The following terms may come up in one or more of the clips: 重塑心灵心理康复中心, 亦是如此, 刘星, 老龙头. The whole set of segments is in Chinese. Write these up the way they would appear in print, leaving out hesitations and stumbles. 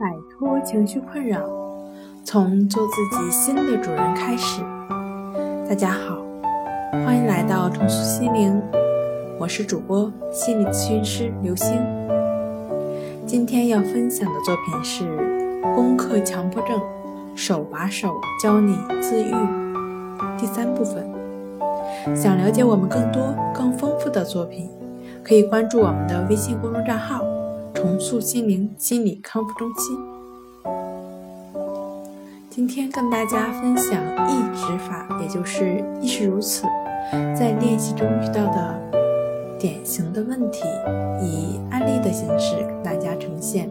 摆脱情绪困扰，从做自己新的主人开始。大家好，欢迎来到重塑心灵，我是主播心理咨询师刘星。今天要分享的作品是攻克强迫症，手把手教你自愈第3部分。想了解我们更多更丰富的作品，可以关注我们的微信公众账号重塑心灵心理康复中心。今天跟大家分享意识法，也就是意识如此在练习中遇到的典型的问题，以案例的形式跟大家呈现。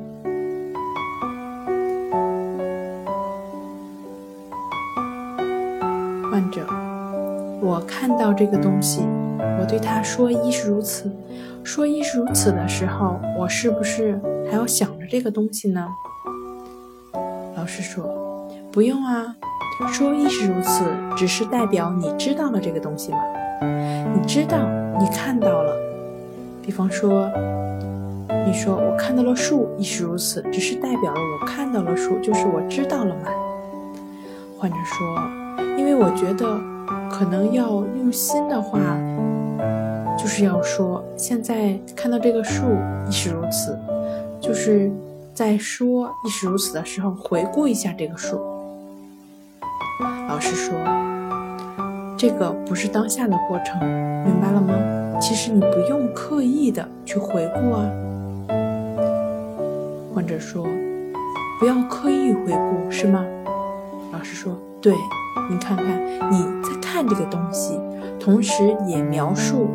患者，我看到这个东西，我对他说亦是如此。说亦是如此的时候，我是不是还要想着这个东西呢？老师说，不用啊，说亦是如此只是代表你知道了这个东西吗？你知道，你看到了。比方说你说我看到了树亦是如此，只是代表了我看到了树，就是我知道了吗？患者说，因为我觉得可能要用心的话，就是要说现在看到这个树亦是如此，就是在说亦是如此的时候回顾一下这个树。老师说，这个不是当下的过程，明白了吗？其实你不用刻意的去回顾啊。患者说，不要刻意回顾是吗？老师说，对，你看看你在看这个东西，同时也描述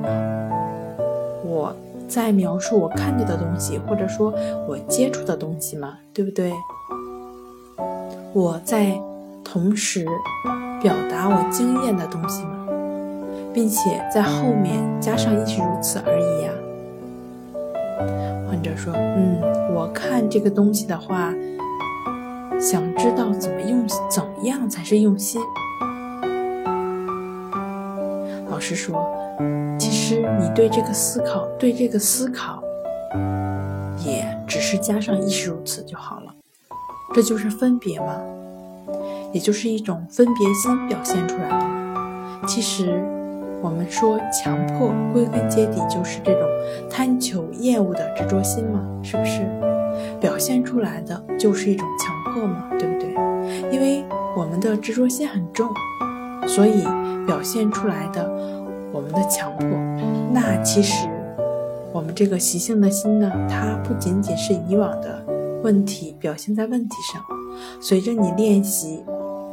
我在描述我看着的东西，或者说我接触的东西嘛，对不对？我在同时表达我经验的东西嘛，并且在后面加上亦是如此而已啊。患者说，我看这个东西的话，想知道怎么样才是用心。老师说，其实你对这个思考也只是加上亦是如此就好了。这就是分别吗？也就是一种分别心表现出来了。其实我们说强迫归根结底就是这种贪求厌恶的执着心嘛，是不是？表现出来的就是一种强迫嘛，对不对？因为我们的执着心很重，所以表现出来的我们的强迫。那其实我们这个习性的心呢，它不仅仅是以往的问题表现在问题上，随着你练习，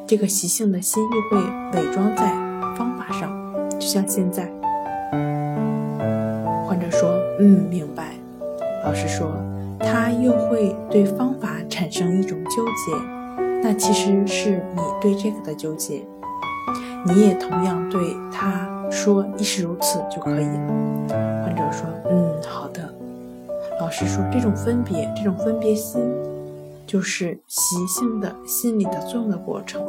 这个习性的心又会伪装在方法上，就像现在。患者说，明白。老师说，他又会对方法产生一种纠结，那其实是你对这个的纠结。你也同样对他说亦是如此就可以了。患者说，好的。老师说，这种分别心就是习性的心理的作用的过程。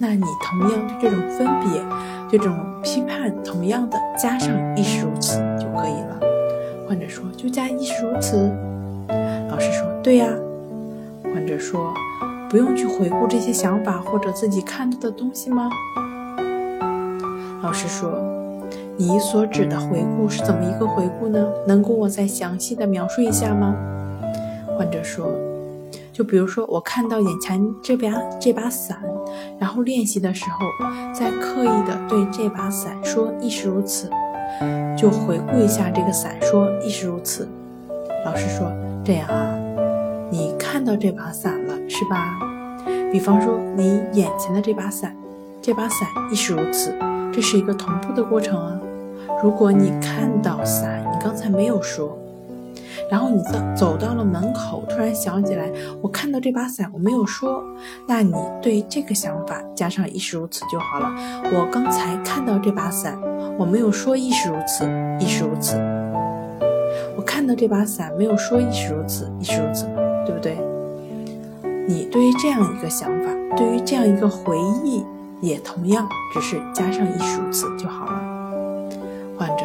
那你同样对这种分别，对这种批判，同样的加上亦是如此就可以了。患者说，就加亦是如此？老师说，对呀。患者说，不用去回顾这些想法或者自己看到的东西吗？老师说，你所指的回顾是怎么一个回顾呢？能够我再详细的描述一下吗？患者说，就比如说我看到眼前这把伞，然后练习的时候再刻意的对这把伞说亦是如此，就回顾一下这个伞说亦是如此。老师说，这样啊，你看到这把伞了是吧？比方说你眼前的这把伞亦是如此，这是一个同步的过程啊。如果你看到伞，你刚才没有说，然后你走到了门口，突然想起来我看到这把伞我没有说，那你对这个想法加上亦是如此就好了。我刚才看到这把伞，我没有说亦是如此，亦是如此。我看到这把伞没有说亦是如此，亦是如此，对不对？你对于这样一个想法，对于这样一个回忆，也同样只是加上亦是如此就好了。患者，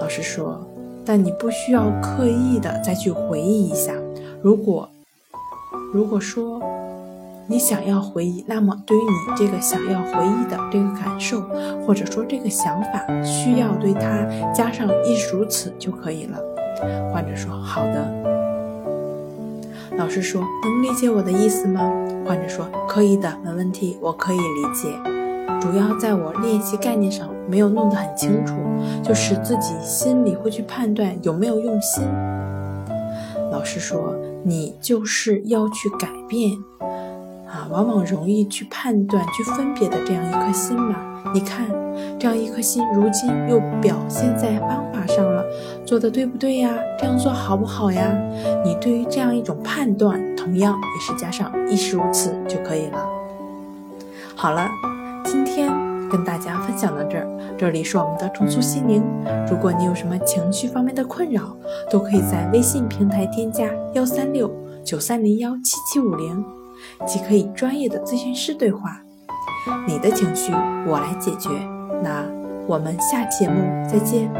老师说，但你不需要刻意的再去回忆一下。如果说你想要回忆，那么对于你这个想要回忆的这个感受，或者说这个想法，需要对它加上“亦如此”就可以了。患者说：“好的。”老师说：“能理解我的意思吗？”患者说：“可以的，没问题，我可以理解。主要在我练习概念上没有弄得很清楚，就使自己心里会去判断有没有用心。”老师说：“你就是要去改变。”往往容易去判断去分别的这样一颗心嘛，你看这样一颗心如今又表现在方法上了，做的对不对呀，这样做好不好呀，你对于这样一种判断同样也是加上亦是如此就可以了。好了，今天跟大家分享到这儿，这里是我们的重塑心灵。如果你有什么情绪方面的困扰，都可以在微信平台添加13693017750，即可以专业的咨询师对话，你的情绪我来解决。那我们下期节目再见。